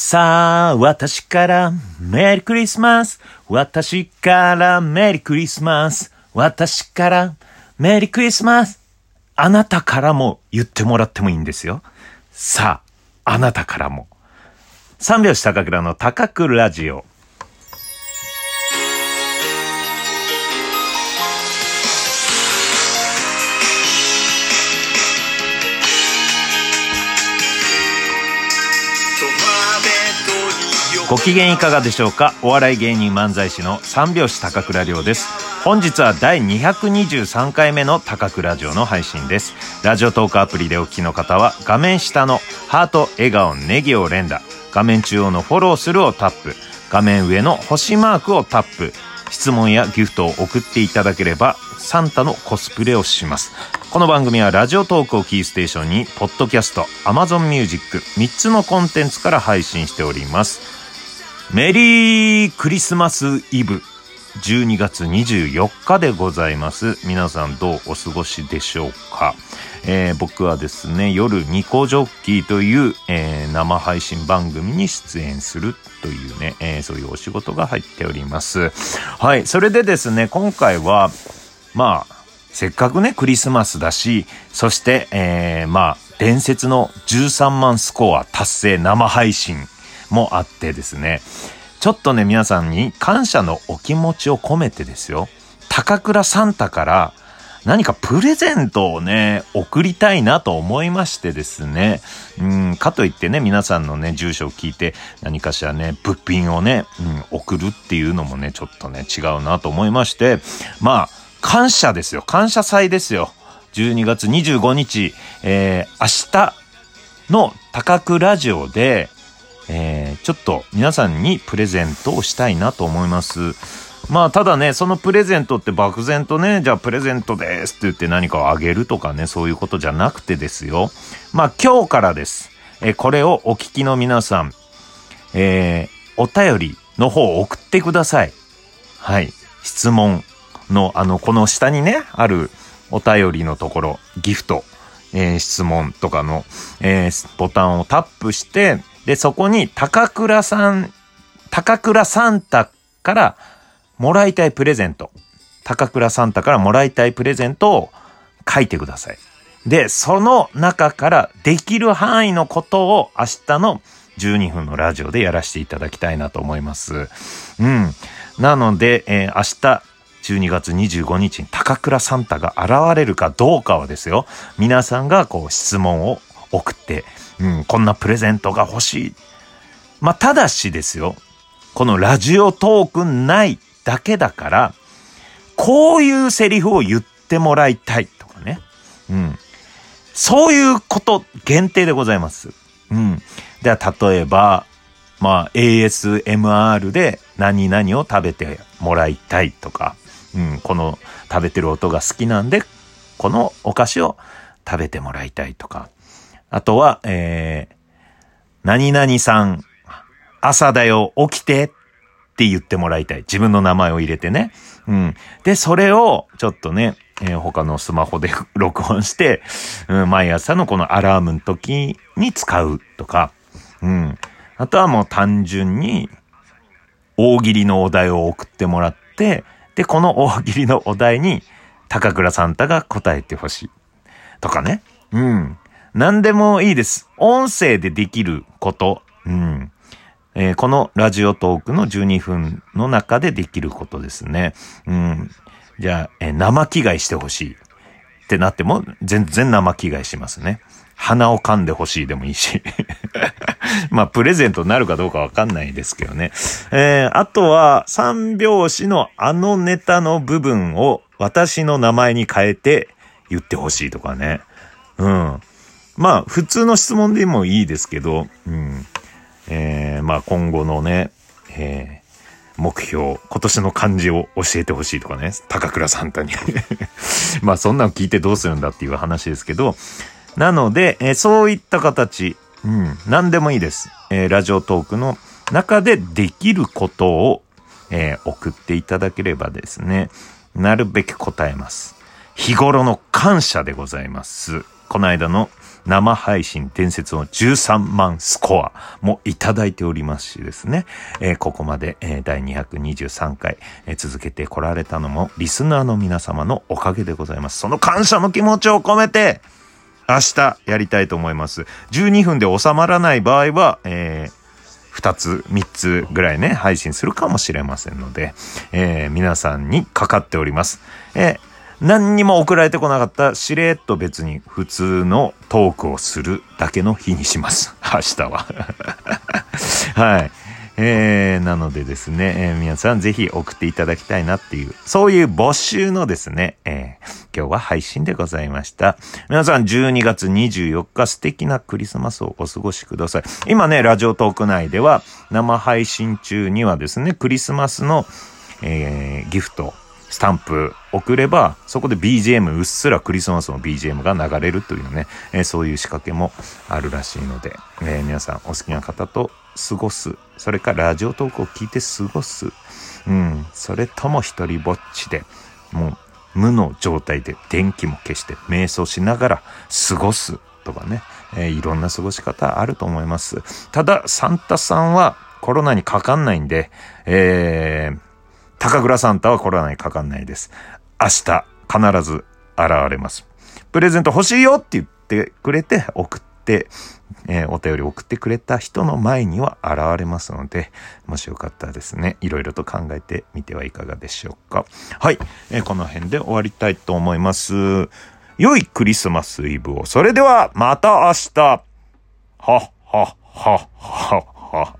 さあ、私からメリークリスマス。あなたからも言ってもらってもいいんですよ。さあ、あなたからも。三拍子高倉の高倉ラジオ。ご機嫌いかがでしょうか。お笑い芸人漫才師の三拍子高倉涼です。本日は第223回目の高倉ラジオの配信です。ラジオトークアプリでお聞きの方は画面下のハート、笑顔、ネギを連打、画面中央のフォローするをタップ、画面上の星マークをタップ、質問やギフトを送っていただければサンタのコスプレをします。この番組はラジオトークをキーステーションにポッドキャスト、Amazon Music 3つのコンテンツから配信しております。メリークリスマスイブ、12月24日でございます。皆さんどうお過ごしでしょうか。僕はですね、夜ニコジョッキーという、生配信番組に出演するというね、そういうお仕事が入っております。はい。それでですね、今回はまあせっかくねクリスマスだし、そして、伝説の13万スコア達成生配信もあってですね、ちょっとね皆さんに感謝のお気持ちを込めてですよ、高倉サンタから何かプレゼントをね送りたいなと思いましてですね、かといってね皆さんのね住所を聞いて何かしらね物品をね、送るっていうのもねちょっとね違うなと思いまして、感謝ですよ。感謝祭ですよ。12月25日、明日の高倉ラジオでちょっと皆さんにプレゼントをしたいなと思います。ただね、そのプレゼントって漠然とね、じゃあプレゼントですって言って何かをあげるとかね、そういうことじゃなくてですよ、今日からです、これをお聞きの皆さん、お便りの方を送ってください。はい。質問のこの下にねあるお便りのところ、ギフト、質問とかの、ボタンをタップして、でそこに高倉サンタからもらいたいプレゼント、高倉サンタからもらいたいプレゼントを書いてください。でその中からできる範囲のことを明日の12分のラジオでやらせていただきたいなと思います。なので、明日12月25日に高倉サンタが現れるかどうかはですよ、皆さんがこう質問を送って、こんなプレゼントが欲しい。ただしですよ、このラジオトーク内だけだから、こういうセリフを言ってもらいたいとかね。そういうこと限定でございます。では例えば、ASMR で何々を食べてもらいたいとか、この食べてる音が好きなんで、このお菓子を食べてもらいたいとか、あとは、何々さん、朝だよ、起きてって言ってもらいたい。自分の名前を入れてね。で、それをちょっとね、他のスマホで録音して、毎朝のこのアラームの時に使うとか、あとはもう単純に、大喜利のお題を送ってもらって、で、この大喜利のお題に、高倉サンタが答えてほしい。とかね。何でもいいです。音声でできること。このラジオトークの12分の中でできることですね。じゃあ、生着替えしてほしいってなっても、全然生着替えしますね。鼻を噛んでほしいでもいいし。プレゼントになるかどうかわかんないですけどね。あとは、三拍子のあのネタの部分を私の名前に変えて言ってほしいとかね。普通の質問でもいいですけど、今後のね、目標、今年の漢字を教えてほしいとかね、高倉サンタに。そんなの聞いてどうするんだっていう話ですけど、なので、そういった形、何でもいいです。ラジオトークの中でできることを、送っていただければですね、なるべく答えます。日頃の感謝でございます。この間の生配信伝説の13万スコアもいただいておりますしですね、ここまで、第223回、続けてこられたのもリスナーの皆様のおかげでございます。その感謝の気持ちを込めて明日やりたいと思います。12分で収まらない場合は、2つ3つぐらいね配信するかもしれませんので、皆さんにかかっております。何にも送られてこなかったしれっと別に普通のトークをするだけの日にします。明日ははい、なのでですね、皆さんぜひ送っていただきたいなっていうそういう募集のですね、今日は配信でございました。皆さん12月24日素敵なクリスマスをお過ごしください。今ねラジオトーク内では生配信中にはですねクリスマスの、ギフトスタンプ送ればそこで BGM うっすらクリスマスの BGM が流れるというね、そういう仕掛けもあるらしいので、皆さんお好きな方と過ごすそれからラジオトークを聞いて過ごす、それとも一人ぼっちでもう無の状態で電気も消して瞑想しながら過ごすとかね、いろんな過ごし方あると思います。ただサンタさんはコロナにかかんないんで、高倉サンタはコロナにかかんないです。明日必ず現れます。プレゼント欲しいよって言ってくれて送って、お便り送ってくれた人の前には現れますので、もしよかったらですね、いろいろと考えてみてはいかがでしょうか。はい、この辺で終わりたいと思います。良いクリスマスイブを。それではまた明日。はっはっはっはっは。